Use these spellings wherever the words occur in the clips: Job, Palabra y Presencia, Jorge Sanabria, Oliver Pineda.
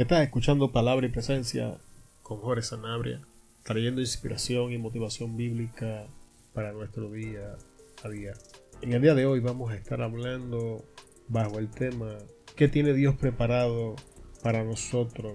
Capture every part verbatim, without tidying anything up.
Estás escuchando Palabra y Presencia con Jorge Sanabria, trayendo inspiración y motivación bíblica para nuestro día a día. En el día de hoy vamos a estar hablando bajo el tema ¿qué tiene Dios preparado para nosotros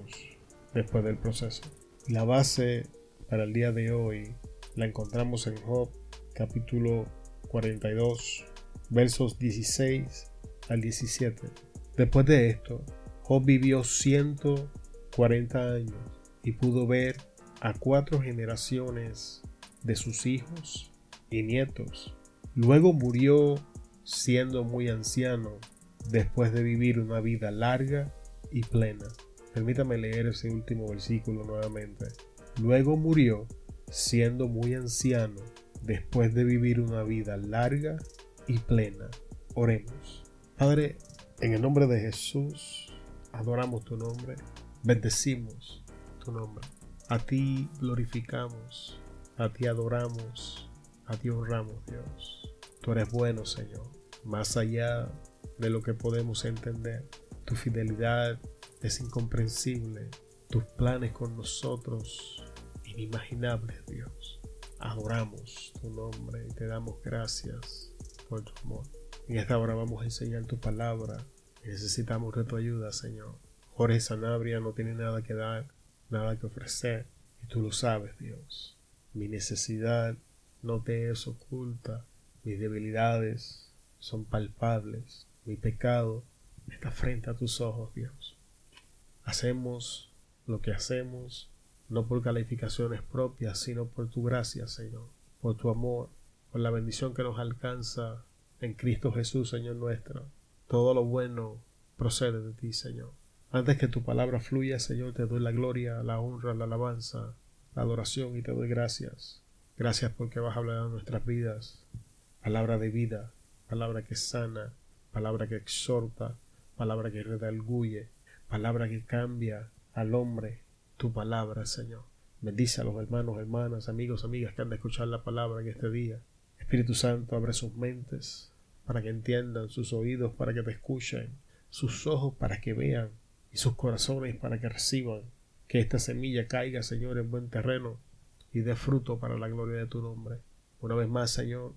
después del proceso? La base para el día de hoy la encontramos en Job capítulo cuarenta y dos, versos dieciséis al diecisiete. Después de esto, Job vivió ciento cuarenta años y pudo ver a cuatro generaciones de sus hijos y nietos. Luego murió siendo muy anciano, después de vivir una vida larga y plena. Permítame leer ese último versículo nuevamente. Luego murió siendo muy anciano, después de vivir una vida larga y plena. Oremos. Padre, en el nombre de Jesús, adoramos tu nombre, bendecimos tu nombre. A ti glorificamos, a ti adoramos, a ti honramos, Dios. Tú eres bueno, Señor, más allá de lo que podemos entender. Tu fidelidad es incomprensible, tus planes con nosotros inimaginables, Dios. Adoramos tu nombre y te damos gracias por tu amor. En esta hora vamos a enseñar tu palabra. Necesitamos de tu ayuda, Señor. Jorge Sanabria no tiene nada que dar, nada que ofrecer, y tú lo sabes, Dios. Mi necesidad no te es oculta, mis debilidades son palpables, mi pecado está frente a tus ojos, Dios. Hacemos lo que hacemos, no por calificaciones propias, sino por tu gracia, Señor, por tu amor, por la bendición que nos alcanza en Cristo Jesús, Señor nuestro. Todo lo bueno procede de ti, Señor. Antes que tu palabra fluya, Señor, te doy la gloria, la honra, la alabanza, la adoración y te doy gracias. Gracias porque vas a hablar de nuestras vidas. Palabra de vida, palabra que sana, palabra que exhorta, palabra que redarguye, palabra que cambia al hombre. Tu palabra, Señor. Bendice a los hermanos, hermanas, amigos, amigas que han de escuchar la palabra en este día. Espíritu Santo, abre sus mentes para que entiendan, sus oídos para que te escuchen, sus ojos para que vean y sus corazones para que reciban. Que esta semilla caiga, Señor, en buen terreno y dé fruto para la gloria de tu nombre. Una vez más, Señor,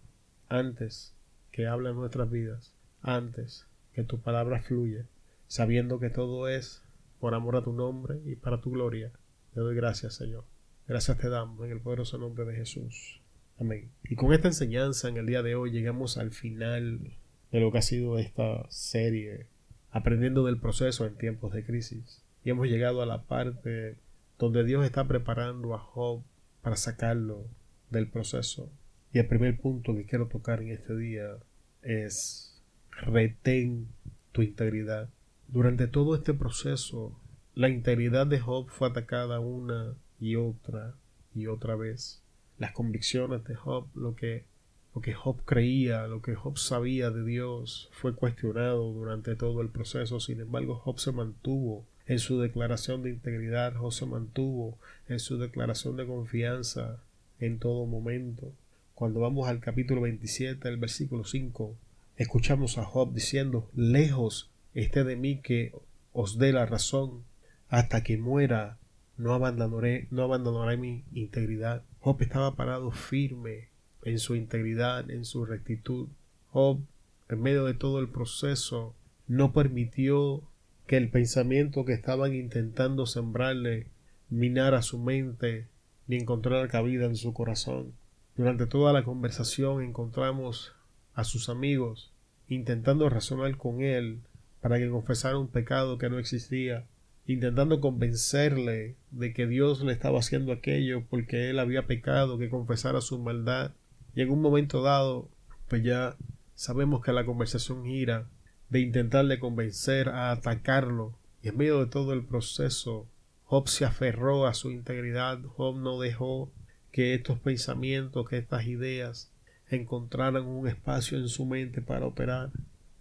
antes que hable en nuestras vidas, antes que tu palabra fluya, sabiendo que todo es por amor a tu nombre y para tu gloria, te doy gracias, Señor. Gracias te damos en el poderoso nombre de Jesús. Amén. Y con esta enseñanza en el día de hoy llegamos al final de lo que ha sido esta serie, aprendiendo del proceso en tiempos de crisis. Y hemos llegado a la parte donde Dios está preparando a Job para sacarlo del proceso. Y el primer punto que quiero tocar en este día es: retén tu integridad. Durante todo este proceso, la integridad de Job fue atacada una y otra y otra vez. Las convicciones de Job, lo que, lo que Job creía, lo que Job sabía de Dios, fue cuestionado durante todo el proceso. Sin embargo, Job se mantuvo en su declaración de integridad, Job se mantuvo en su declaración de confianza en todo momento. Cuando vamos al capítulo veintisiete, el versículo cinco, escuchamos a Job diciendo: lejos esté de mí que os dé la razón, hasta que muera no abandonaré, no abandonaré mi integridad. Job estaba parado firme en su integridad, en su rectitud. Job, en medio de todo el proceso, no permitió que el pensamiento que estaban intentando sembrarle minara su mente ni encontrara cabida en su corazón. Durante toda la conversación encontramos a sus amigos intentando razonar con él para que confesara un pecado que no existía, intentando convencerle de que Dios le estaba haciendo aquello porque él había pecado, que confesara su maldad. Y en un momento dado, pues ya sabemos que la conversación gira de intentarle convencer a atacarlo. Y en medio de todo el proceso, Job se aferró a su integridad. Job no dejó que estos pensamientos, que estas ideas encontraran un espacio en su mente para operar.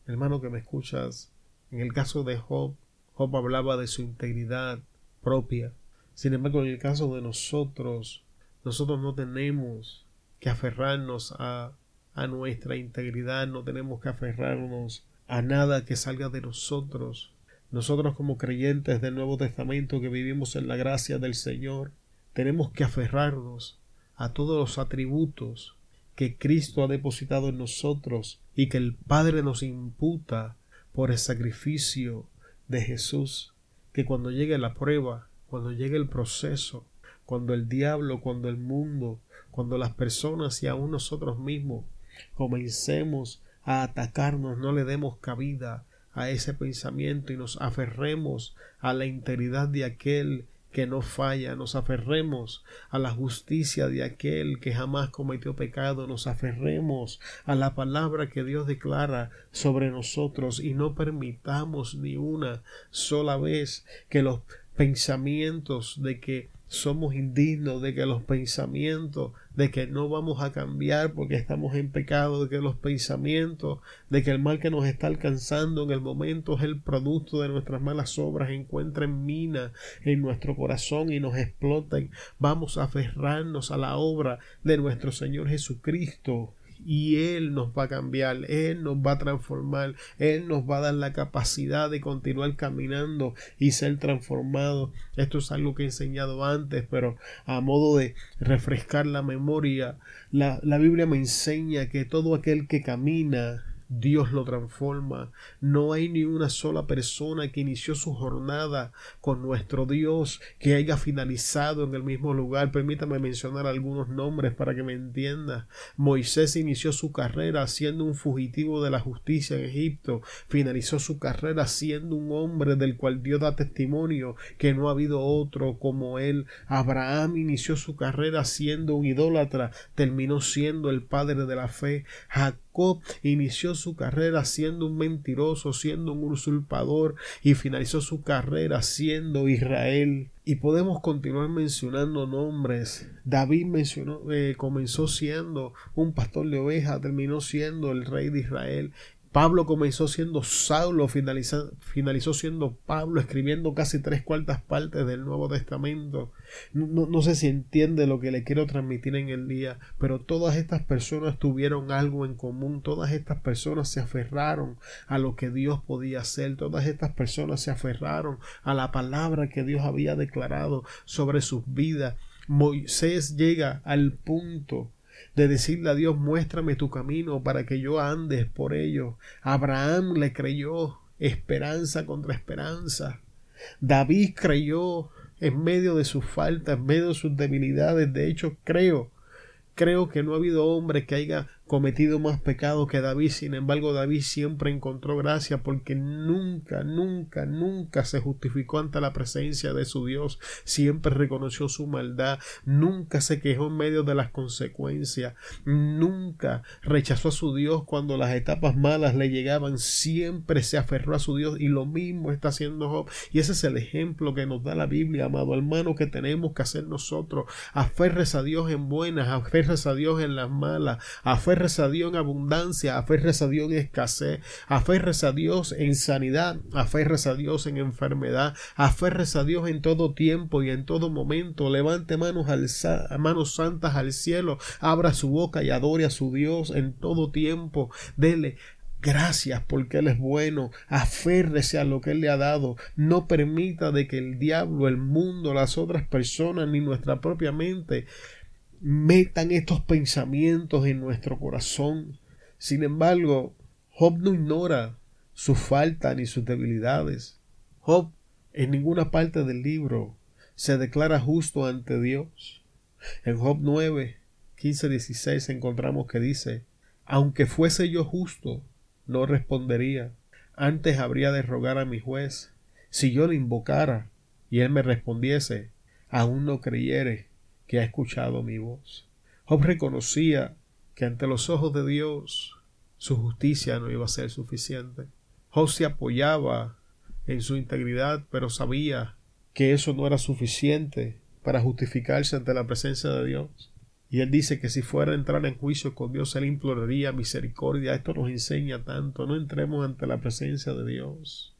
Hermano que me escuchas, en el caso de Job, Job hablaba de su integridad propia. Sin embargo, en el caso de nosotros, nosotros no tenemos que aferrarnos a, a nuestra integridad, no tenemos que aferrarnos a nada que salga de nosotros. Nosotros como creyentes del Nuevo Testamento que vivimos en la gracia del Señor, tenemos que aferrarnos a todos los atributos que Cristo ha depositado en nosotros y que el Padre nos imputa por el sacrificio de Jesús, que cuando llegue la prueba, cuando llegue el proceso, cuando el diablo, cuando el mundo, cuando las personas y aún nosotros mismos comencemos a atacarnos, no le demos cabida a ese pensamiento y nos aferremos a la integridad de aquel que no falla, nos aferremos a la justicia de aquel que jamás cometió pecado, nos aferremos a la palabra que Dios declara sobre nosotros y no permitamos ni una sola vez que los pensamientos de que somos indignos, de que los pensamientos de que no vamos a cambiar porque estamos en pecado, de que los pensamientos de que el mal que nos está alcanzando en el momento es el producto de nuestras malas obras, encuentren mina en nuestro corazón y nos exploten. Vamos a aferrarnos a la obra de nuestro Señor Jesucristo. Y Él nos va a cambiar, Él nos va a transformar, Él nos va a dar la capacidad de continuar caminando y ser transformado. Esto es algo que he enseñado antes, pero a modo de refrescar la memoria, la, la Biblia me enseña que todo aquel que camina, Dios lo transforma. No hay ni una sola persona que inició su jornada con nuestro Dios que haya finalizado en el mismo lugar. Permítame mencionar algunos nombres para que me entiendas. Moisés inició su carrera siendo un fugitivo de la justicia en Egipto. Finalizó su carrera siendo un hombre del cual Dios da testimonio que no ha habido otro como él. Abraham inició su carrera siendo un idólatra. Terminó siendo el padre de la fe. Jacob inició su carrera siendo un mentiroso, siendo un usurpador y finalizó su carrera siendo Israel. Y podemos continuar mencionando nombres. David mencionó, eh, comenzó siendo un pastor de ovejas, terminó siendo el rey de Israel. Pablo comenzó siendo Saulo, finalizó, finalizó siendo Pablo, escribiendo casi tres cuartas partes del Nuevo Testamento. No, no sé si entiende lo que le quiero transmitir en el día, pero todas estas personas tuvieron algo en común, todas estas personas se aferraron a lo que Dios podía hacer, todas estas personas se aferraron a la palabra que Dios había declarado sobre sus vidas. Moisés llega al punto de decirle a Dios, muéstrame tu camino para que yo andes por ello. Abraham le creyó, esperanza contra esperanza. David creyó en medio de sus faltas, en medio de sus debilidades. De hecho, creo, creo que no ha habido hombre que haya cometido más pecado que David. Sin embargo, David siempre encontró gracia porque nunca, nunca, nunca se justificó ante la presencia de su Dios. Siempre reconoció su maldad, nunca se quejó en medio de las consecuencias, nunca rechazó a su Dios cuando las etapas malas le llegaban, siempre se aferró a su Dios y lo mismo está haciendo Job. Y ese es el ejemplo que nos da la Biblia, amado hermano, que tenemos que hacer nosotros. Aférrese a Dios en buenas, aférrese a Dios en las malas, aférrese Aférrese a Dios en abundancia, aférrese a Dios en escasez, aférrese a Dios en sanidad, aférrese a Dios en enfermedad, aférrese a Dios en todo tiempo y en todo momento. Levante manos, alza, manos santas al cielo, abra su boca y adore a su Dios en todo tiempo. Dele gracias porque Él es bueno, aférrese a lo que Él le ha dado, no permita de que el diablo, el mundo, las otras personas ni nuestra propia mente metan estos pensamientos en nuestro corazón. Sin embargo, Job no ignora sus faltas ni sus debilidades. Job, en ninguna parte del libro, se declara justo ante Dios. En Job nueve, quince, dieciséis encontramos que dice: aunque fuese yo justo, no respondería. Antes habría de rogar a mi juez. Si yo le invocara y él me respondiese, aún no creyere que ha escuchado mi voz. Job reconocía que ante los ojos de Dios su justicia no iba a ser suficiente. Job se apoyaba en su integridad, pero sabía que eso no era suficiente para justificarse ante la presencia de Dios. Y él dice que si fuera a entrar en juicio con Dios, él imploraría misericordia. Esto nos enseña tanto. No entremos ante la presencia de Dios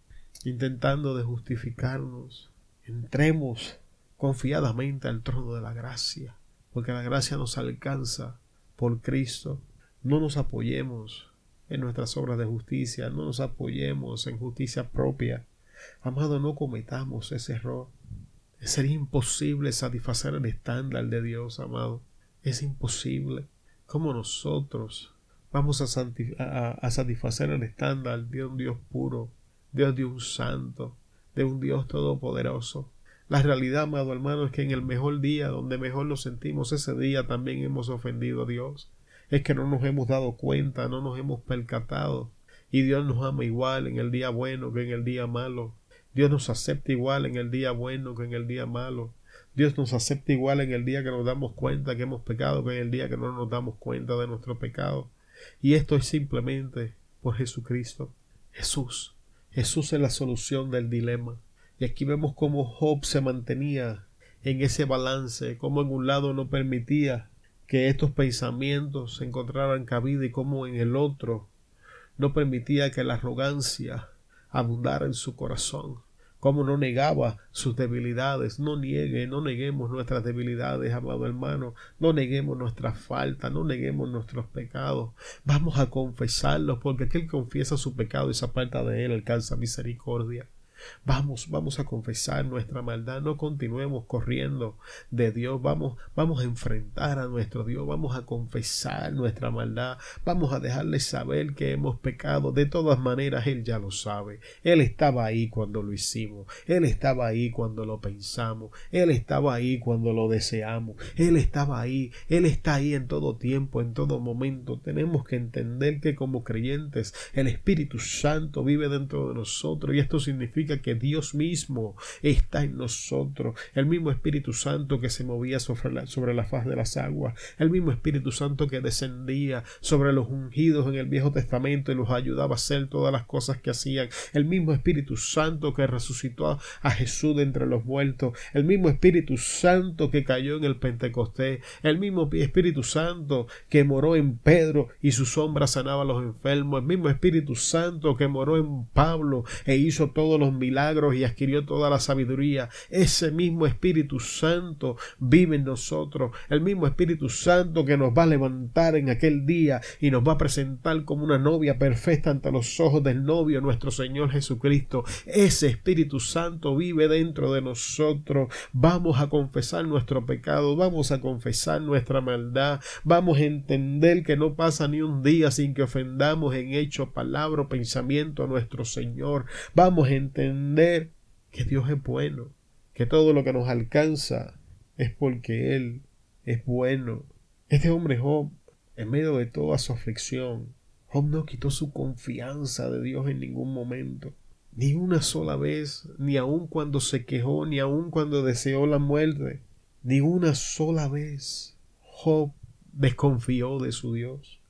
intentando de justificarnos. Entremos confiadamente al trono de la gracia, porque la gracia nos alcanza por Cristo. No nos apoyemos en nuestras obras de justicia, no nos apoyemos en justicia propia, Amado, no cometamos ese error. Sería imposible satisfacer el estándar de Dios, amado. Es imposible. ¿Cómo nosotros vamos a, a, a satisfacer el estándar de un Dios puro, Dios de un santo, de un Dios todopoderoso? La realidad, amado hermano, es que en el mejor día, donde mejor lo sentimos, ese día también hemos ofendido a Dios. Es que no nos hemos dado cuenta, no nos hemos percatado. Y Dios nos ama igual en el día bueno que en el día malo. Dios nos acepta igual en el día bueno que en el día malo. Dios nos acepta igual en el día que nos damos cuenta que hemos pecado que en el día que no nos damos cuenta de nuestro pecado. Y esto es simplemente por Jesucristo. Jesús. Jesús es la solución del dilema. Y aquí vemos cómo Job se mantenía en ese balance, cómo en un lado no permitía que estos pensamientos se encontraran cabida y cómo en el otro no permitía que la arrogancia abundara en su corazón, cómo no negaba sus debilidades. No niegue, no neguemos nuestras debilidades, amado hermano, no neguemos nuestras faltas, no neguemos nuestros pecados, vamos a confesarlos, porque aquel confiesa su pecado y se aparta de él alcanza misericordia. Vamos, vamos a confesar nuestra maldad, no continuemos corriendo de Dios, vamos, vamos a enfrentar a nuestro Dios, vamos a confesar nuestra maldad, vamos a dejarle saber que hemos pecado. De todas maneras Él ya lo sabe, Él estaba ahí cuando lo hicimos, Él estaba ahí cuando lo pensamos, Él estaba ahí cuando lo deseamos, Él estaba ahí, Él está ahí en todo tiempo, en todo momento. Tenemos que entender que como creyentes el Espíritu Santo vive dentro de nosotros y esto significa que Dios mismo está en nosotros, el mismo Espíritu Santo que se movía sobre la, sobre la faz de las aguas, el mismo Espíritu Santo que descendía sobre los ungidos en el Viejo Testamento y los ayudaba a hacer todas las cosas que hacían, el mismo Espíritu Santo que resucitó a Jesús de entre los muertos, el mismo Espíritu Santo que cayó en el Pentecostés, el mismo Espíritu Santo que moró en Pedro y su sombra sanaba a los enfermos, el mismo Espíritu Santo que moró en Pablo e hizo todos los milagros y adquirió toda la sabiduría. Ese mismo Espíritu Santo vive en nosotros, el mismo Espíritu Santo que nos va a levantar en aquel día y nos va a presentar como una novia perfecta ante los ojos del novio, nuestro Señor Jesucristo. Ese Espíritu Santo vive dentro de nosotros. Vamos a confesar nuestro pecado, vamos a confesar nuestra maldad, vamos a entender que no pasa ni un día sin que ofendamos en hecho, palabra o pensamiento a nuestro Señor. Vamos a entender Entender que Dios es bueno, que todo lo que nos alcanza es porque Él es bueno. Este hombre Job, en medio de toda su aflicción, Job no quitó su confianza de Dios en ningún momento, ni una sola vez, ni aun cuando se quejó, ni aun cuando deseó la muerte, ni una sola vez Job desconfió de su Dios.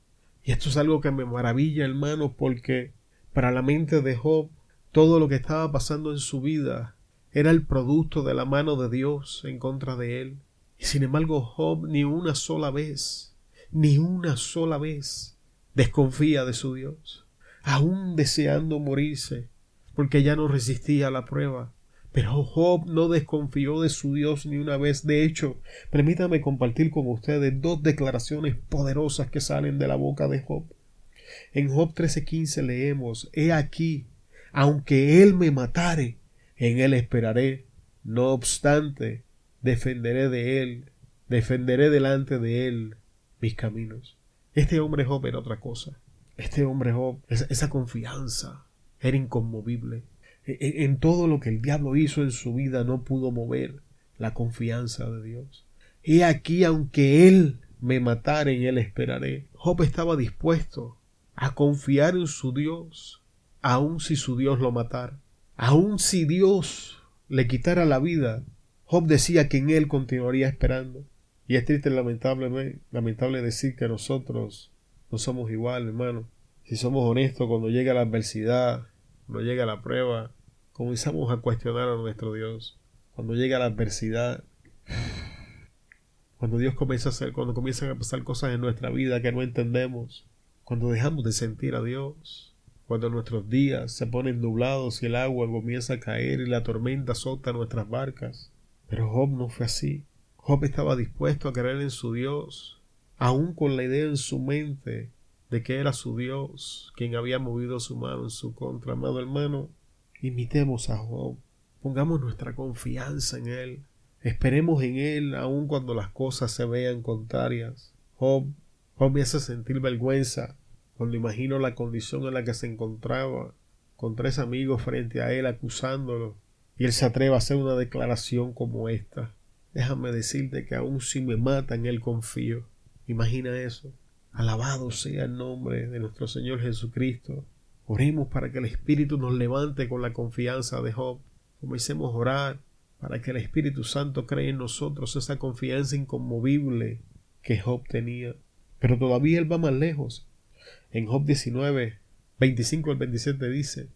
Y esto es algo que me maravilla, hermano, porque para la mente de Job, todo lo que estaba pasando en su vida era el producto de la mano de Dios en contra de él. Y sin embargo, Job ni una sola vez, ni una sola vez desconfía de su Dios, aún deseando morirse, porque ya no resistía a la prueba. Pero Job no desconfió de su Dios ni una vez. De hecho, permítame compartir con ustedes dos declaraciones poderosas que salen de la boca de Job. En Job trece quince leemos: He aquí, aunque él me matare, en él esperaré. No obstante, defenderé de él, defenderé delante de él mis caminos. Este hombre Job era otra cosa. Este hombre Job, esa confianza era inconmovible. En todo lo que el diablo hizo en su vida no pudo mover la confianza de Dios. He aquí, aunque él me matare, en él esperaré. Job estaba dispuesto a confiar en su Dios, aun si su Dios lo matara, aun si Dios le quitara la vida. Job decía que en él continuaría esperando. Y es triste, lamentable, lamentable decir que nosotros no somos igual, hermano. Si somos honestos, cuando llega la adversidad, cuando llega la prueba, comenzamos a cuestionar a nuestro Dios. Cuando llega la adversidad, cuando Dios comienza a hacer, cuando comienzan a pasar cosas en nuestra vida que no entendemos, cuando dejamos de sentir a Dios, cuando nuestros días se ponen nublados y el agua comienza a caer y la tormenta azota nuestras barcas. Pero Job no fue así. Job estaba dispuesto a creer en su Dios, aún con la idea en su mente de que era su Dios quien había movido su mano en su contra. Amado hermano, Imitemos a Job, pongamos nuestra confianza en él, esperemos en él aun cuando las cosas se vean contrarias. Job, Job me hace sentir vergüenza cuando imagino la condición en la que se encontraba, con tres amigos frente a él acusándolo, y él se atreve a hacer una declaración como esta: déjame decirte que aun si me matan, él confío. Imagina eso. Alabado sea el nombre de nuestro Señor Jesucristo. Oremos para que el Espíritu nos levante con la confianza de Job. Comencemos a orar para que el Espíritu Santo cree en nosotros esa confianza inconmovible que Job tenía. Pero todavía él va más lejos. En Job diecinueve, veinticinco al veintisiete dice: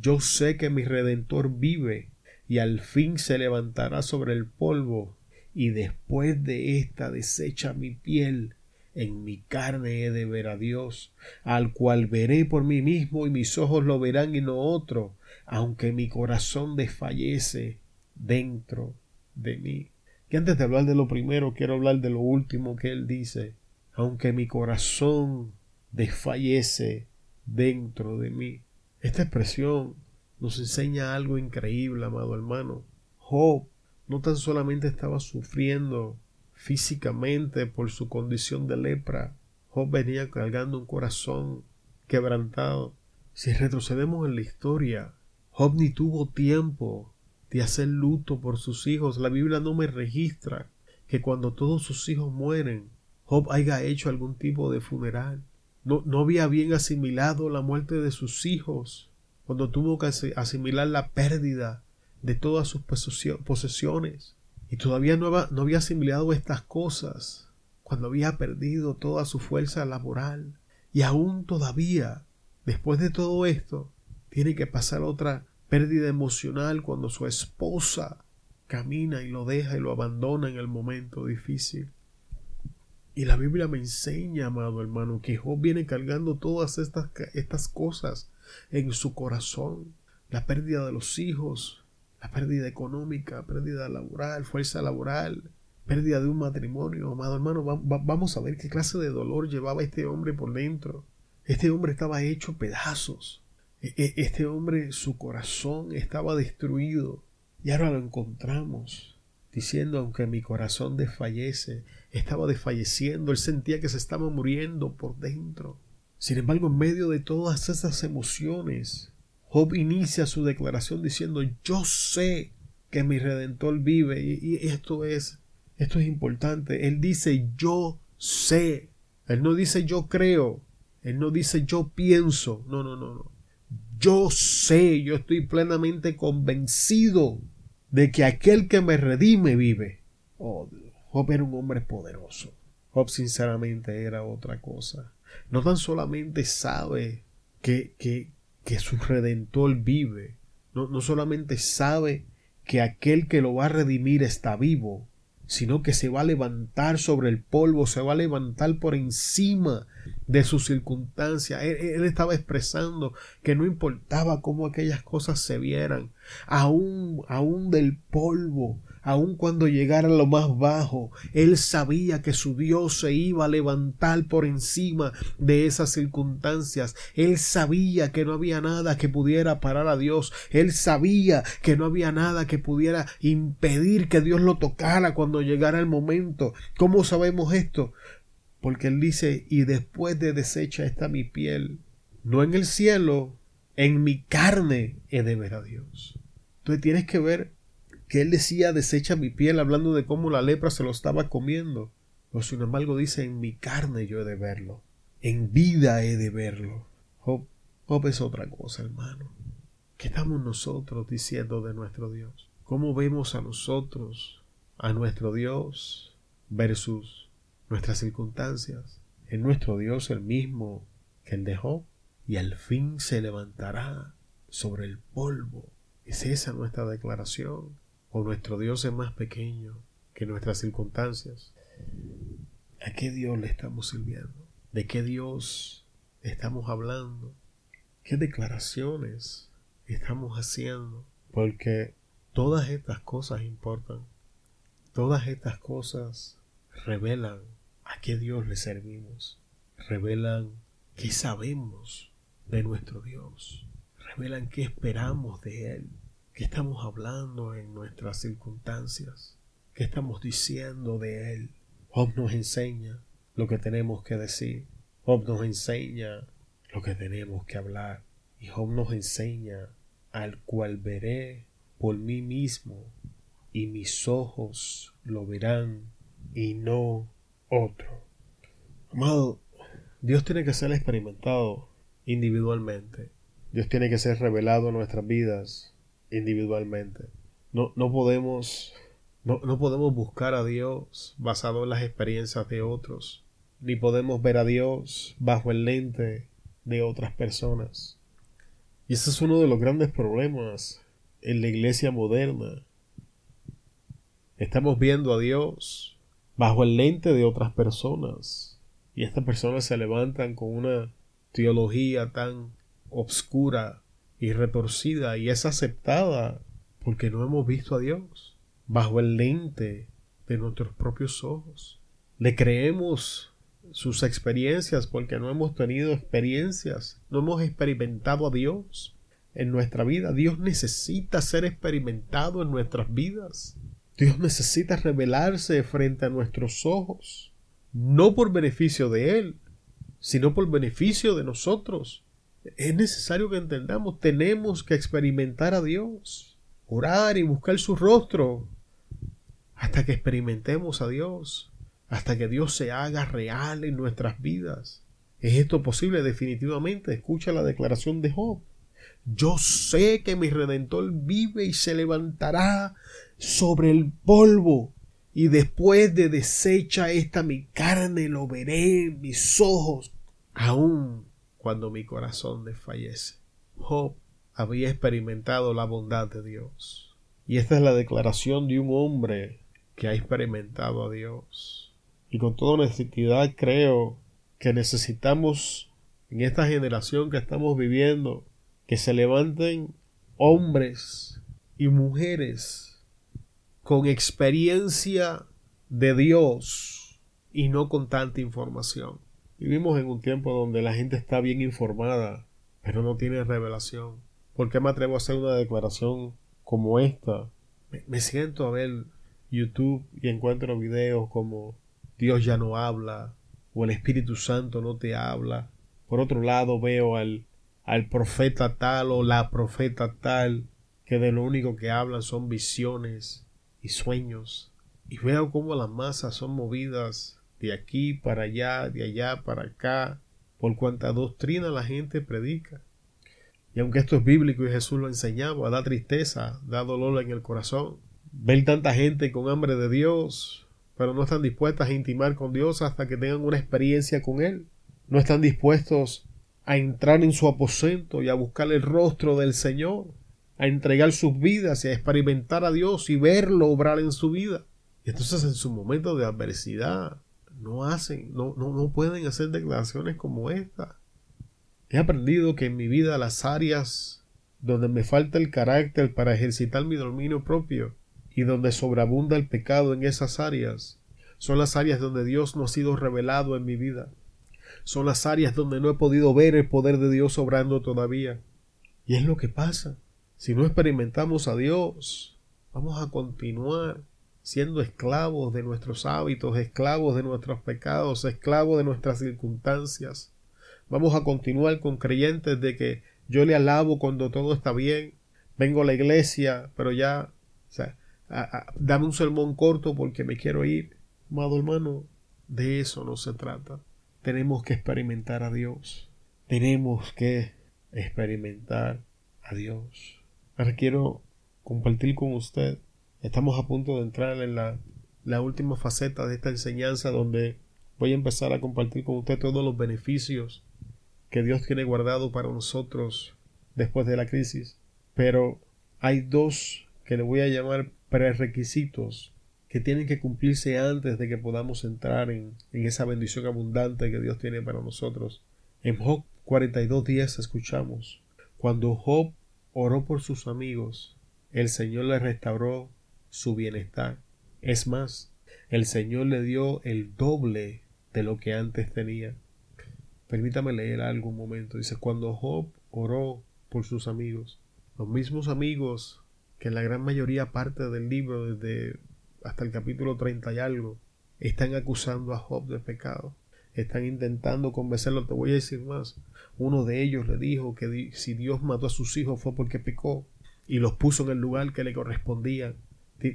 yo sé que mi Redentor vive y al fin se levantará sobre el polvo, y después de esta deshecha mi piel, en mi carne he de ver a Dios, al cual veré por mí mismo, y mis ojos lo verán y no otro, aunque mi corazón desfallece dentro de mí. Que antes de hablar de lo primero, quiero hablar de lo último que él dice: aunque mi corazón desfallece dentro de mí. Esta expresión nos enseña algo increíble, amado hermano. Job no tan solamente estaba sufriendo físicamente por su condición de lepra. Job venía cargando un corazón quebrantado. Si retrocedemos en la historia, Job ni tuvo tiempo de hacer luto por sus hijos. La Biblia no me registra que cuando todos sus hijos mueren, Job haya hecho algún tipo de funeral. No, no había bien asimilado la muerte de sus hijos cuando tuvo que asimilar la pérdida de todas sus posesiones. Y todavía no había, no había asimilado estas cosas cuando había perdido toda su fuerza laboral. Y aún todavía, después de todo esto, tiene que pasar otra pérdida emocional cuando su esposa camina y lo deja y lo abandona en el momento difícil. Y la Biblia me enseña, amado hermano, que Job viene cargando todas estas, estas cosas en su corazón: la pérdida de los hijos, la pérdida económica, pérdida laboral, fuerza laboral, pérdida de un matrimonio. Amado hermano, va, va, vamos a ver qué clase de dolor llevaba este hombre por dentro. Este hombre estaba hecho pedazos. E, este hombre, su corazón estaba destruido. Y ahora lo encontramos diciendo: aunque mi corazón desfallece. Estaba desfalleciendo, él sentía que se estaba muriendo por dentro. Sin embargo, en medio de todas esas emociones, Job inicia su declaración diciendo: yo sé que mi Redentor vive. Y esto es, esto es importante. Él dice: yo sé. Él no dice yo creo. Él no dice yo pienso. No, no, no, no. Yo sé, yo estoy plenamente convencido de que aquel que me redime vive. Oh, Job era un hombre poderoso. Job sinceramente era otra cosa. No tan solamente sabe que, que, que su Redentor vive. No, no solamente sabe que aquel que lo va a redimir está vivo, sino que se va a levantar sobre el polvo, se va a levantar por encima de sus circunstancias. Él, él estaba expresando que no importaba cómo aquellas cosas se vieran, aún, aún del polvo, aún cuando llegara a lo más bajo, él sabía que su Dios se iba a levantar por encima de esas circunstancias. Él sabía que no había nada que pudiera parar a Dios. Él sabía que no había nada que pudiera impedir que Dios lo tocara cuando llegara el momento. ¿Cómo sabemos esto? Porque él dice: y después de deshecha está mi piel, no en el cielo, en mi carne he de ver a Dios. Entonces tienes que ver que él decía deshecha mi piel, hablando de cómo la lepra se lo estaba comiendo. Pero sin embargo dice: en mi carne yo he de verlo, en vida he de verlo. Job, Job es otra cosa, hermano. ¿Qué estamos nosotros diciendo de nuestro Dios? ¿Cómo vemos a nosotros, a nuestro Dios, versus nuestras circunstancias? ¿Es nuestro Dios el mismo que el de Job? Y al fin se levantará sobre el polvo. ¿Es esa nuestra declaración? ¿O nuestro Dios es más pequeño que nuestras circunstancias? ¿A qué Dios le estamos sirviendo? ¿De qué Dios estamos hablando? ¿Qué declaraciones estamos haciendo? Porque todas estas cosas importan. Todas estas cosas revelan a qué Dios le servimos. Revelan qué sabemos de nuestro Dios. revelan qué esperamos de Él, qué estamos hablando en nuestras circunstancias, qué estamos diciendo de Él. Job nos enseña lo que tenemos que decir. Job nos enseña lo que tenemos que hablar. Y Job nos enseña: al cual veré por mí mismo, y mis ojos lo verán, y no otro. Amado, Dios tiene que ser experimentado individualmente. Dios tiene que ser revelado en nuestras vidas individualmente. No, no podemos... No, no podemos buscar a Dios basado en las experiencias de otros, ni podemos ver a Dios bajo el lente de otras personas. Y ese es uno de los grandes problemas en la iglesia moderna. Estamos viendo a Dios bajo el lente de otras personas, y estas personas se levantan con una teología tan obscura y retorcida, y es aceptada porque no hemos visto a Dios bajo el lente de nuestros propios ojos. Le creemos sus experiencias porque no hemos tenido experiencias, no hemos experimentado a Dios en nuestra vida. Dios necesita ser experimentado en nuestras vidas. Dios necesita revelarse frente a nuestros ojos, no por beneficio de Él, sino por beneficio de nosotros. Es necesario que entendamos, tenemos que experimentar a Dios, orar y buscar su rostro, hasta que experimentemos a Dios, hasta que Dios se haga real en nuestras vidas. ¿Es esto posible? Definitivamente. Escucha la declaración de Job: yo sé que mi Redentor vive y se levantará sobre el polvo, y después de deshecha esta mi carne, lo veré en mis ojos, aun cuando mi corazón desfallece. Job había experimentado la bondad de Dios, y esta es la declaración de un hombre que ha experimentado a Dios. Y con toda honestidad creo que necesitamos, en esta generación que estamos viviendo, que se levanten hombres y mujeres con experiencia de Dios y no con tanta información. Vivimos en un tiempo donde la gente está bien informada, pero no tiene revelación. ¿Por qué me atrevo a hacer una declaración como esta? Me siento a ver YouTube y encuentro videos como Dios ya no habla, o el Espíritu Santo no te habla. Por otro lado veo al, al profeta tal o la profeta tal, que de lo único que hablan son visiones y sueños. Y veo cómo las masas son movidas de aquí para allá, de allá para acá, por cuanta doctrina la gente predica. Y aunque esto es bíblico y Jesús lo enseñaba, da tristeza, da dolor en el corazón. Ver tanta gente con hambre de Dios, pero no están dispuestas a intimar con Dios hasta que tengan una experiencia con Él. No están dispuestos a entrar en su aposento y a buscar el rostro del Señor, a entregar sus vidas y a experimentar a Dios y verlo obrar en su vida. Y entonces en su momento de adversidad no hacen, no, no, no pueden hacer declaraciones como esta. He aprendido que en mi vida las áreas donde me falta el carácter para ejercitar mi dominio propio y donde sobreabunda el pecado en esas áreas, son las áreas donde Dios no ha sido revelado en mi vida. Son las áreas donde no he podido ver el poder de Dios obrando todavía. Y es lo que pasa. Si no experimentamos a Dios, vamos a continuar siendo esclavos de nuestros hábitos, esclavos de nuestros pecados, esclavos de nuestras circunstancias. Vamos a continuar con creyentes de que yo le alabo cuando todo está bien. Vengo a la iglesia, pero ya, o sea, a, a, dame un sermón corto porque me quiero ir. Amado hermano, de eso no se trata. Tenemos que experimentar a Dios. Tenemos que experimentar a Dios. Ahora quiero compartir con usted. Estamos a punto de entrar en la, la última faceta de esta enseñanza, donde voy a empezar a compartir con usted todos los beneficios que Dios tiene guardado para nosotros después de la crisis. Pero hay dos que le voy a llamar prerequisitos que tienen que cumplirse antes de que podamos entrar en, en esa bendición abundante que Dios tiene para nosotros. En Job cuarenta y dos diez escuchamos: cuando Job oró por sus amigos, el Señor le restauró su bienestar. Es más, el Señor le dio el doble de lo que antes tenía. Permítame leer algo un momento. Dice: cuando Job oró por sus amigos. Los mismos amigos que en la gran mayoría parte del libro, desde hasta el capítulo treinta y algo, están acusando a Job de pecado. Están intentando convencerlo. Te voy a decir más. Uno de ellos le dijo que si Dios mató a sus hijos fue porque pecó y los puso en el lugar que le correspondía.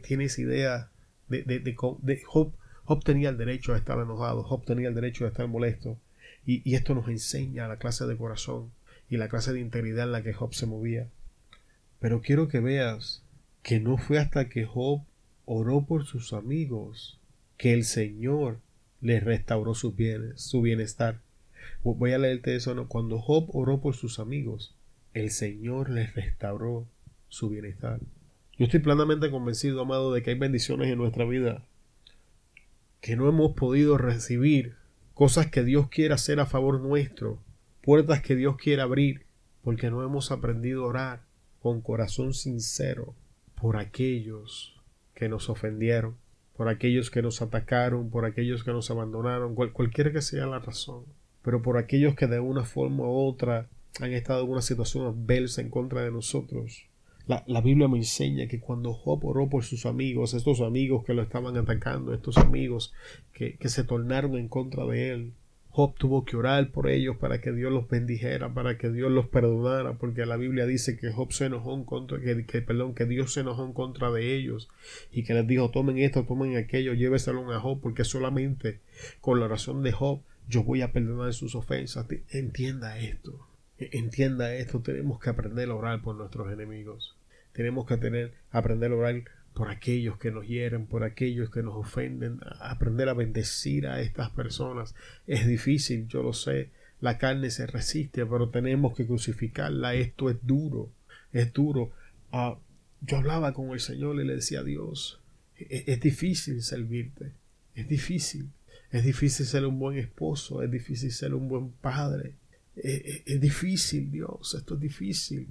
¿Tienes idea de, de, de, de Job? Job tenía el derecho a estar enojado. Job tenía el derecho a estar molesto. Y, y esto nos enseña la clase de corazón y la clase de integridad en la que Job se movía. Pero quiero que veas que no fue hasta que Job oró por sus amigos que el Señor les restauró su, bien, su bienestar. Voy a leerte eso. ¿No? Cuando Job oró por sus amigos, el Señor les restauró su bienestar. Yo estoy plenamente convencido, amado, de que hay bendiciones en nuestra vida que no hemos podido recibir, cosas que Dios quiere hacer a favor nuestro, puertas que Dios quiere abrir, porque no hemos aprendido a orar con corazón sincero por aquellos que nos ofendieron, por aquellos que nos atacaron, por aquellos que nos abandonaron, cual, cualquiera que sea la razón, pero por aquellos que de una forma u otra han estado en una situación adversa en contra de nosotros. La, la Biblia me enseña que cuando Job oró por sus amigos, estos amigos que lo estaban atacando, estos amigos que, que se tornaron en contra de él, Job tuvo que orar por ellos para que Dios los bendijera, para que Dios los perdonara, porque la Biblia dice que Job se enojó en contra, que, que, perdón, que Dios se enojó en contra de ellos y que les dijo: tomen esto, tomen aquello, lléveselo a Job, porque solamente con la oración de Job yo voy a perdonar sus ofensas. Entienda esto, entienda esto. Tenemos que aprender a orar por nuestros enemigos. Tenemos que tener, aprender a orar por aquellos que nos hieren, por aquellos que nos ofenden, aprender a bendecir a estas personas. Es difícil, yo lo sé, la carne se resiste, pero tenemos que crucificarla. Esto es duro, es duro. Ah, yo hablaba con el Señor y le decía a Dios, es, es difícil servirte, es difícil, es difícil ser un buen esposo, es difícil ser un buen padre, es, es, es difícil, Dios, esto es difícil,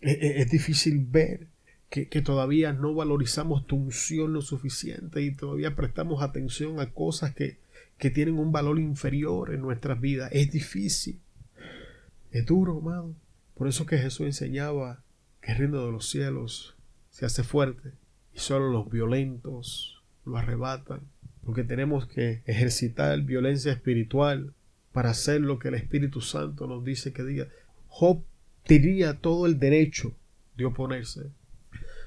es, es, es difícil ver Que, que todavía no valorizamos tu unción lo suficiente y todavía prestamos atención a cosas que, que tienen un valor inferior en nuestras vidas. Es difícil, es duro, amado. Por eso que Jesús enseñaba que el reino de los cielos se hace fuerte y solo los violentos lo arrebatan, porque tenemos que ejercitar violencia espiritual para hacer lo que el Espíritu Santo nos dice que diga. Job tenía todo el derecho de oponerse.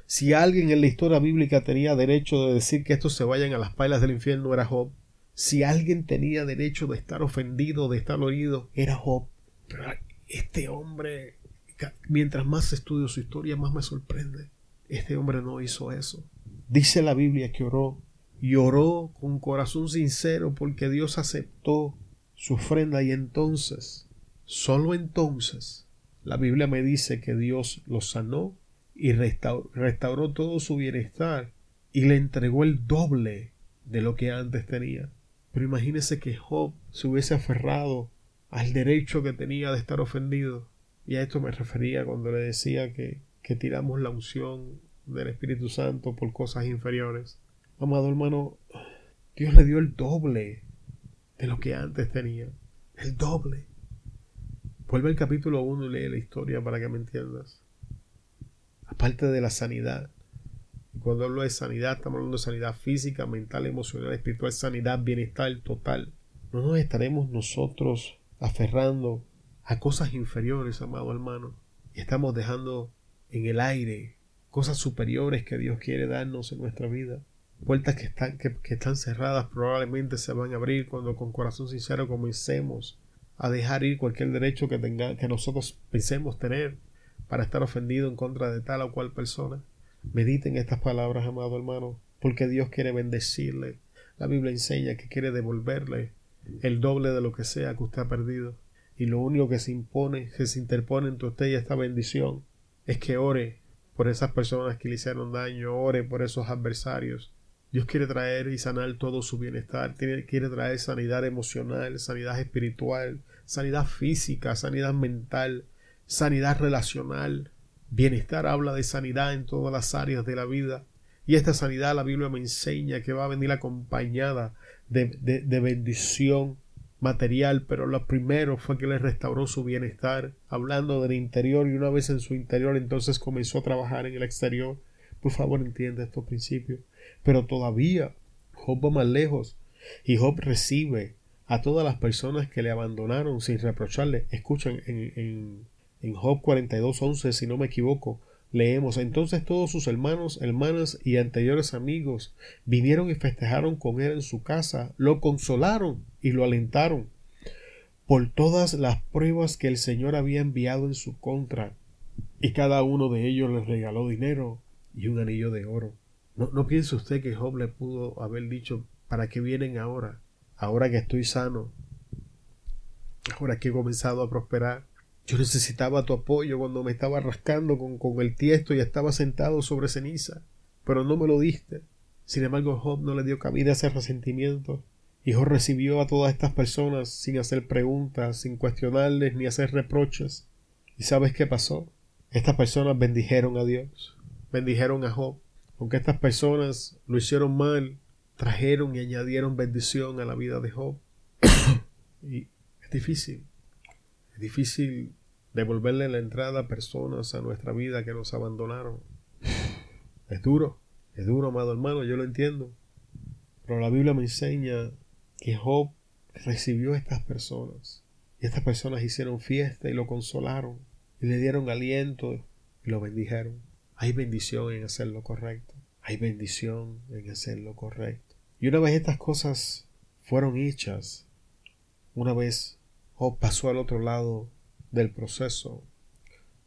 Si alguien en la historia bíblica tenía derecho de decir que estos se vayan a las pailas del infierno, era Job. Si alguien tenía derecho de estar ofendido, de estar herido, era Job. Pero este hombre, mientras más estudio su historia, más me sorprende. Este hombre no hizo eso. Dice la Biblia que oró, y oró con corazón sincero porque Dios aceptó su ofrenda, y entonces, solo entonces, la Biblia me dice que Dios lo sanó y restauró, restauró todo su bienestar y le entregó el doble de lo que antes tenía. Pero imagínese que Job se hubiese aferrado al derecho que tenía de estar ofendido. Y a esto me refería cuando le decía que, que tiramos la unción del Espíritu Santo por cosas inferiores. Amado hermano, Dios le dio el doble de lo que antes tenía. El doble. Vuelve al capítulo uno y lee la historia para que me entiendas. Aparte de la sanidad, cuando hablo de sanidad, estamos hablando de sanidad física, mental, emocional, espiritual, sanidad, bienestar total. No nos estaremos nosotros aferrando a cosas inferiores, amado hermano, y estamos dejando en el aire cosas superiores que Dios quiere darnos en nuestra vida. Puertas que están, que, que están cerradas probablemente se van a abrir cuando con corazón sincero comencemos a dejar ir cualquier derecho que, tenga, que nosotros pensemos tener para estar ofendido en contra de tal o cual persona. Mediten estas palabras, amado hermano, porque Dios quiere bendecirle. La Biblia enseña que quiere devolverle el doble de lo que sea que usted ha perdido. Y lo único que se impone, que se interpone entre usted y esta bendición, es que ore por esas personas que le hicieron daño, ore por esos adversarios. Dios quiere traer y sanar todo su bienestar, quiere traer sanidad emocional, sanidad espiritual, sanidad física, sanidad mental, sanidad relacional. Bienestar habla de sanidad en todas las áreas de la vida. Y esta sanidad, la Biblia me enseña que va a venir acompañada de, de, de bendición material, pero lo primero fue que le restauró su bienestar, hablando del interior, y una vez en su interior entonces comenzó a trabajar en el exterior. Por favor, entienda estos principios. Pero todavía Job va más lejos, y Job recibe a todas las personas que le abandonaron sin reprocharle. Escuchen, en, en, en Job cuarenta y dos once, si no me equivoco, leemos: entonces todos sus hermanos, hermanas y anteriores amigos vinieron y festejaron con él en su casa, lo consolaron y lo alentaron por todas las pruebas que el Señor había enviado en su contra, y cada uno de ellos les regaló dinero y un anillo de oro. No, no piense usted que Job le pudo haber dicho: ¿para qué vienen ahora? Ahora que estoy sano, ahora que he comenzado a prosperar, yo necesitaba tu apoyo cuando me estaba rascando con, con el tiesto y estaba sentado sobre ceniza, pero no me lo diste. Sin embargo, Job no le dio cabida a ese resentimiento, y Job recibió a todas estas personas sin hacer preguntas, sin cuestionarles ni hacer reproches. ¿Y sabes qué pasó? Estas personas bendijeron a Dios, bendijeron a Job. Aunque estas personas lo hicieron mal, trajeron y añadieron bendición a la vida de Job. Y es difícil, es difícil devolverle la entrada a personas a nuestra vida que nos abandonaron. Es duro, es duro, amado hermano, yo lo entiendo. Pero la Biblia me enseña que Job recibió a estas personas. Y estas personas hicieron fiesta y lo consolaron. Y le dieron aliento y lo bendijeron. Hay bendición en hacer lo correcto. Hay bendición en hacer lo correcto. Y una vez estas cosas fueron hechas, una vez Job pasó al otro lado del proceso,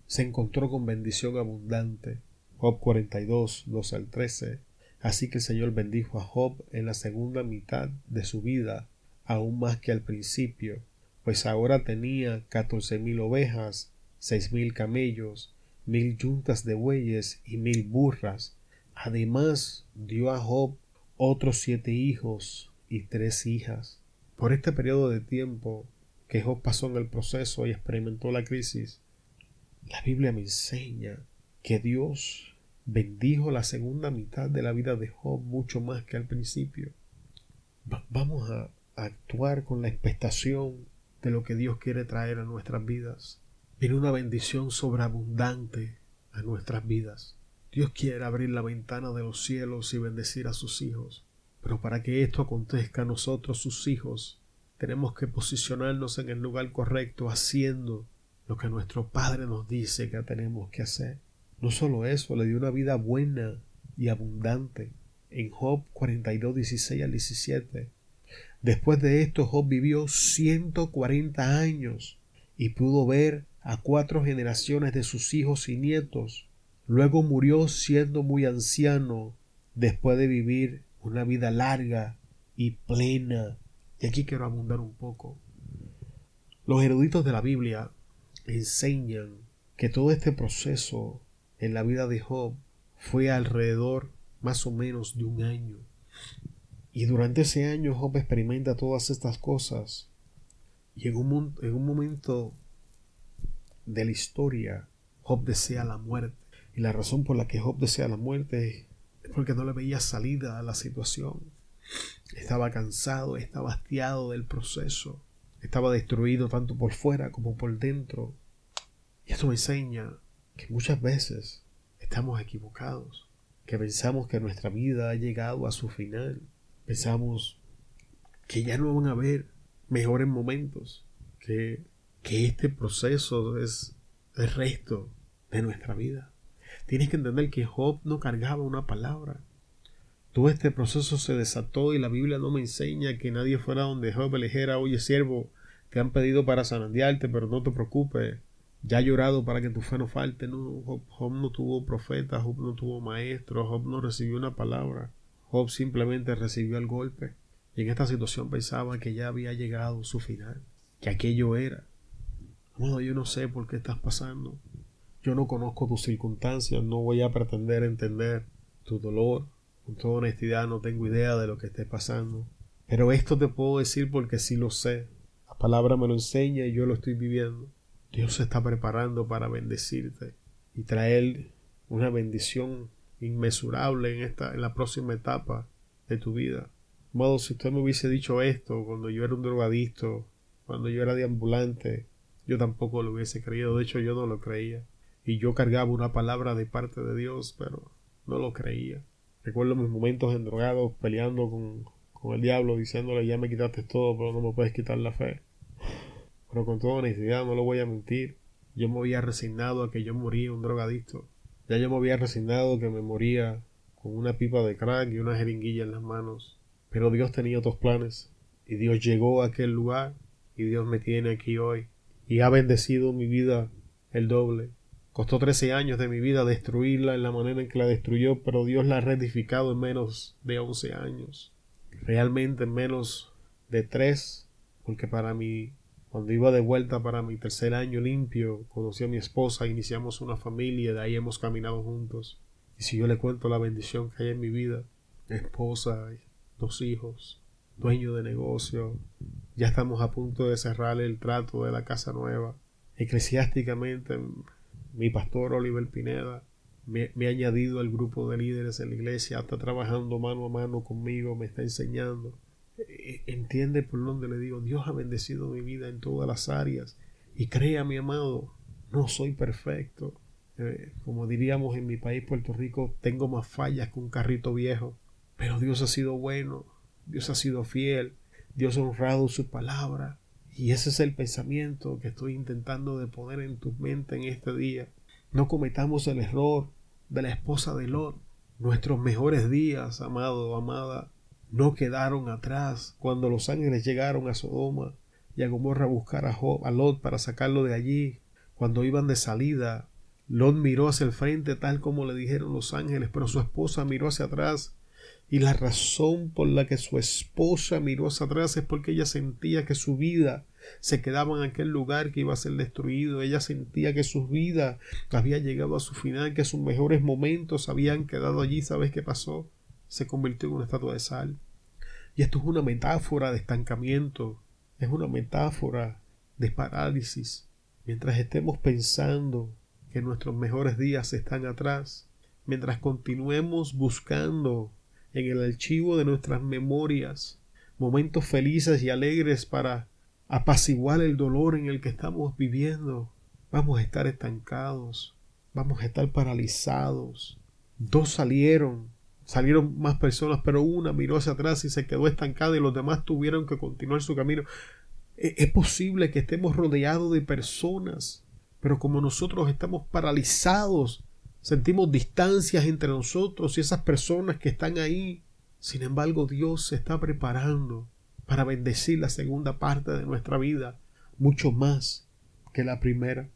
se encontró con bendición abundante. Job cuarenta y dos, dos al trece. Así que el Señor bendijo a Job en la segunda mitad de su vida, aún más que al principio, pues ahora tenía catorce mil ovejas, seis mil camellos, mil yuntas de bueyes y mil burras. Además dio a Job otros siete hijos y tres hijas. Por este periodo de tiempo que Job pasó en el proceso y experimentó la crisis, la Biblia me enseña que Dios bendijo la segunda mitad de la vida de Job mucho más que al principio. Va- vamos a, a actuar con la expectación de lo que Dios quiere traer a nuestras vidas. Viene una bendición sobreabundante a nuestras vidas. Dios quiere abrir la ventana de los cielos y bendecir a sus hijos. Pero para que esto acontezca a nosotros, sus hijos, tenemos que posicionarnos en el lugar correcto, haciendo lo que nuestro Padre nos dice que tenemos que hacer. No solo eso, le dio una vida buena y abundante. En Job cuarenta y dos, dieciséis al diecisiete. Después de esto, Job vivió ciento cuarenta años y pudo ver a cuatro generaciones de sus hijos y nietos. Luego murió siendo muy anciano, después de vivir una vida larga y plena. Y aquí quiero abundar un poco. Los eruditos de la Biblia enseñan que todo este proceso en la vida de Job fue alrededor más o menos de un año. Y durante ese año Job experimenta todas estas cosas. Y en un, en un momento de la historia, Job desea la muerte. Y la razón por la que Job desea la muerte es porque no le veía salida a la situación. Estaba cansado, estaba hastiado del proceso. Estaba destruido tanto por fuera como por dentro. Y esto me enseña que muchas veces estamos equivocados, que pensamos que nuestra vida ha llegado a su final. Pensamos que ya no van a haber mejores momentos, que, que este proceso es el resto de nuestra vida. Tienes que entender que Job no cargaba una palabra. Todo este proceso se desató y la Biblia no me enseña que nadie fuera donde Job le dijera: oye, siervo, te han pedido para zarandearte, pero no te preocupes, ya he llorado para que tu fe no falte. No, Job, Job no tuvo profeta, Job no tuvo maestro, Job no recibió una palabra. Job simplemente recibió el golpe. Y en esta situación pensaba que ya había llegado su final, que aquello era. Bueno, yo no sé por qué estás pasando. Yo no conozco tus circunstancias, no voy a pretender entender tu dolor. Con toda honestidad, no tengo idea de lo que esté pasando. Pero esto te puedo decir porque sí lo sé. La palabra me lo enseña y yo lo estoy viviendo. Dios se está preparando para bendecirte y traer una bendición inmesurable en esta, en la próxima etapa de tu vida. Bueno, si usted me hubiese dicho esto cuando yo era un drogadicto, cuando yo era deambulante, yo tampoco lo hubiese creído. De hecho, yo no lo creía. Y yo cargaba una palabra de parte de Dios, pero no lo creía. Recuerdo mis momentos endrogados, peleando con, con el diablo, diciéndole: ya me quitaste todo, pero no me puedes quitar la fe. Pero con toda honestidad, no lo voy a mentir, yo me había resignado a que yo moría un drogadicto. Ya yo me había resignado a que me moría con una pipa de crack y una jeringuilla en las manos. Pero Dios tenía otros planes, y Dios llegó a aquel lugar, y Dios me tiene aquí hoy, y ha bendecido mi vida el doble. Costó trece años de mi vida destruirla en la manera en que la destruyó, pero Dios la ha reedificado en menos de once años. Realmente en menos de tres, porque para mí, cuando iba de vuelta para mi tercer año limpio, conocí a mi esposa, iniciamos una familia, de ahí hemos caminado juntos. Y si yo le cuento la bendición que hay en mi vida, esposa, dos hijos, dueño de negocio, ya estamos a punto de cerrar el trato de la casa nueva. Eclesiásticamente, mi pastor Oliver Pineda me, me ha añadido al grupo de líderes en la iglesia, está trabajando mano a mano conmigo, me está enseñando. Entiende por donde le digo, Dios ha bendecido mi vida en todas las áreas. Y crea, mi amado, no soy perfecto. Eh, como diríamos en mi país, Puerto Rico, tengo más fallas que un carrito viejo. Pero Dios ha sido bueno, Dios ha sido fiel, Dios ha honrado su palabra. Y ese es el pensamiento que estoy intentando de poner en tu mente en este día. No cometamos el error de la esposa de Lot. Nuestros mejores días, amado o amada, no quedaron atrás cuando los ángeles llegaron a Sodoma y a Gomorra a buscar a, Job, a Lot para sacarlo de allí. Cuando iban de salida, Lot miró hacia el frente tal como le dijeron los ángeles, pero su esposa miró hacia atrás. Y la razón por la que su esposa miró hacia atrás es porque ella sentía que su vida se quedaba en aquel lugar que iba a ser destruido. Ella sentía que su vida había llegado a su final, que sus mejores momentos habían quedado allí. ¿Sabes qué pasó? Se convirtió en una estatua de sal. Y esto es una metáfora de estancamiento. Es una metáfora de parálisis. Mientras estemos pensando que nuestros mejores días están atrás, mientras continuemos buscando en el archivo de nuestras memorias momentos felices y alegres para apaciguar el dolor en el que estamos viviendo, vamos a estar estancados, vamos a estar paralizados. Dos salieron, salieron más personas, pero una miró hacia atrás y se quedó estancada y los demás tuvieron que continuar su camino. Es posible que estemos rodeados de personas, pero como nosotros estamos paralizados, sentimos distancias entre nosotros y esas personas que están ahí. Sin embargo, Dios se está preparando para bendecir la segunda parte de nuestra vida, mucho más que la primera.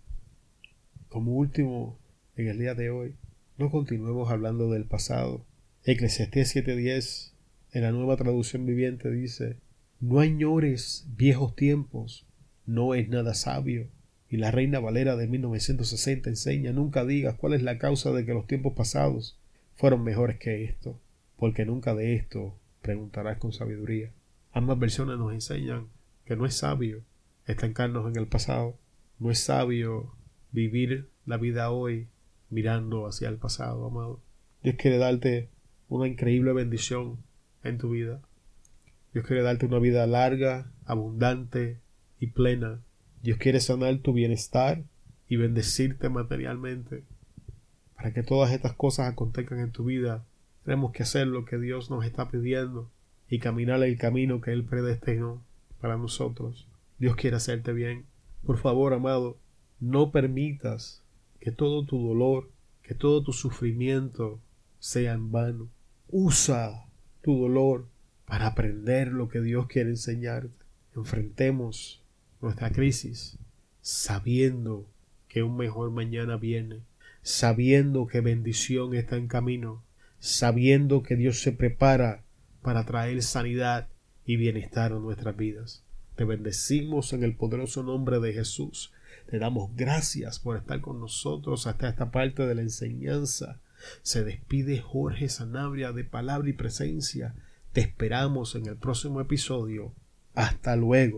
Como último, en el día de hoy, no continuemos hablando del pasado. Eclesiastés siete diez, en la Nueva Traducción Viviente, dice: no añores viejos tiempos, no es nada sabio. Y la Reina Valera de mil novecientos sesenta enseña: nunca digas cuál es la causa de que los tiempos pasados fueron mejores que esto, porque nunca de esto preguntarás con sabiduría. Ambas versiones nos enseñan que no es sabio estancarnos en el pasado, no es sabio vivir la vida hoy mirando hacia el pasado, amado. Dios quiere darte una increíble bendición en tu vida. Dios quiere darte una vida larga, abundante y plena. Dios quiere sanar tu bienestar y bendecirte materialmente. Para que todas estas cosas acontezcan en tu vida, tenemos que hacer lo que Dios nos está pidiendo y caminar el camino que Él predestinó para nosotros. Dios quiere hacerte bien. Por favor, amado, no permitas que todo tu dolor, que todo tu sufrimiento sea en vano. Usa tu dolor para aprender lo que Dios quiere enseñarte. Enfrentemos nuestra crisis, sabiendo que un mejor mañana viene, sabiendo que bendición está en camino, sabiendo que Dios se prepara para traer sanidad y bienestar a nuestras vidas. Te bendecimos en el poderoso nombre de Jesús. Te damos gracias por estar con nosotros hasta esta parte de la enseñanza. Se despide Jorge Sanabria de Palabra y Presencia. Te esperamos en el próximo episodio. Hasta luego.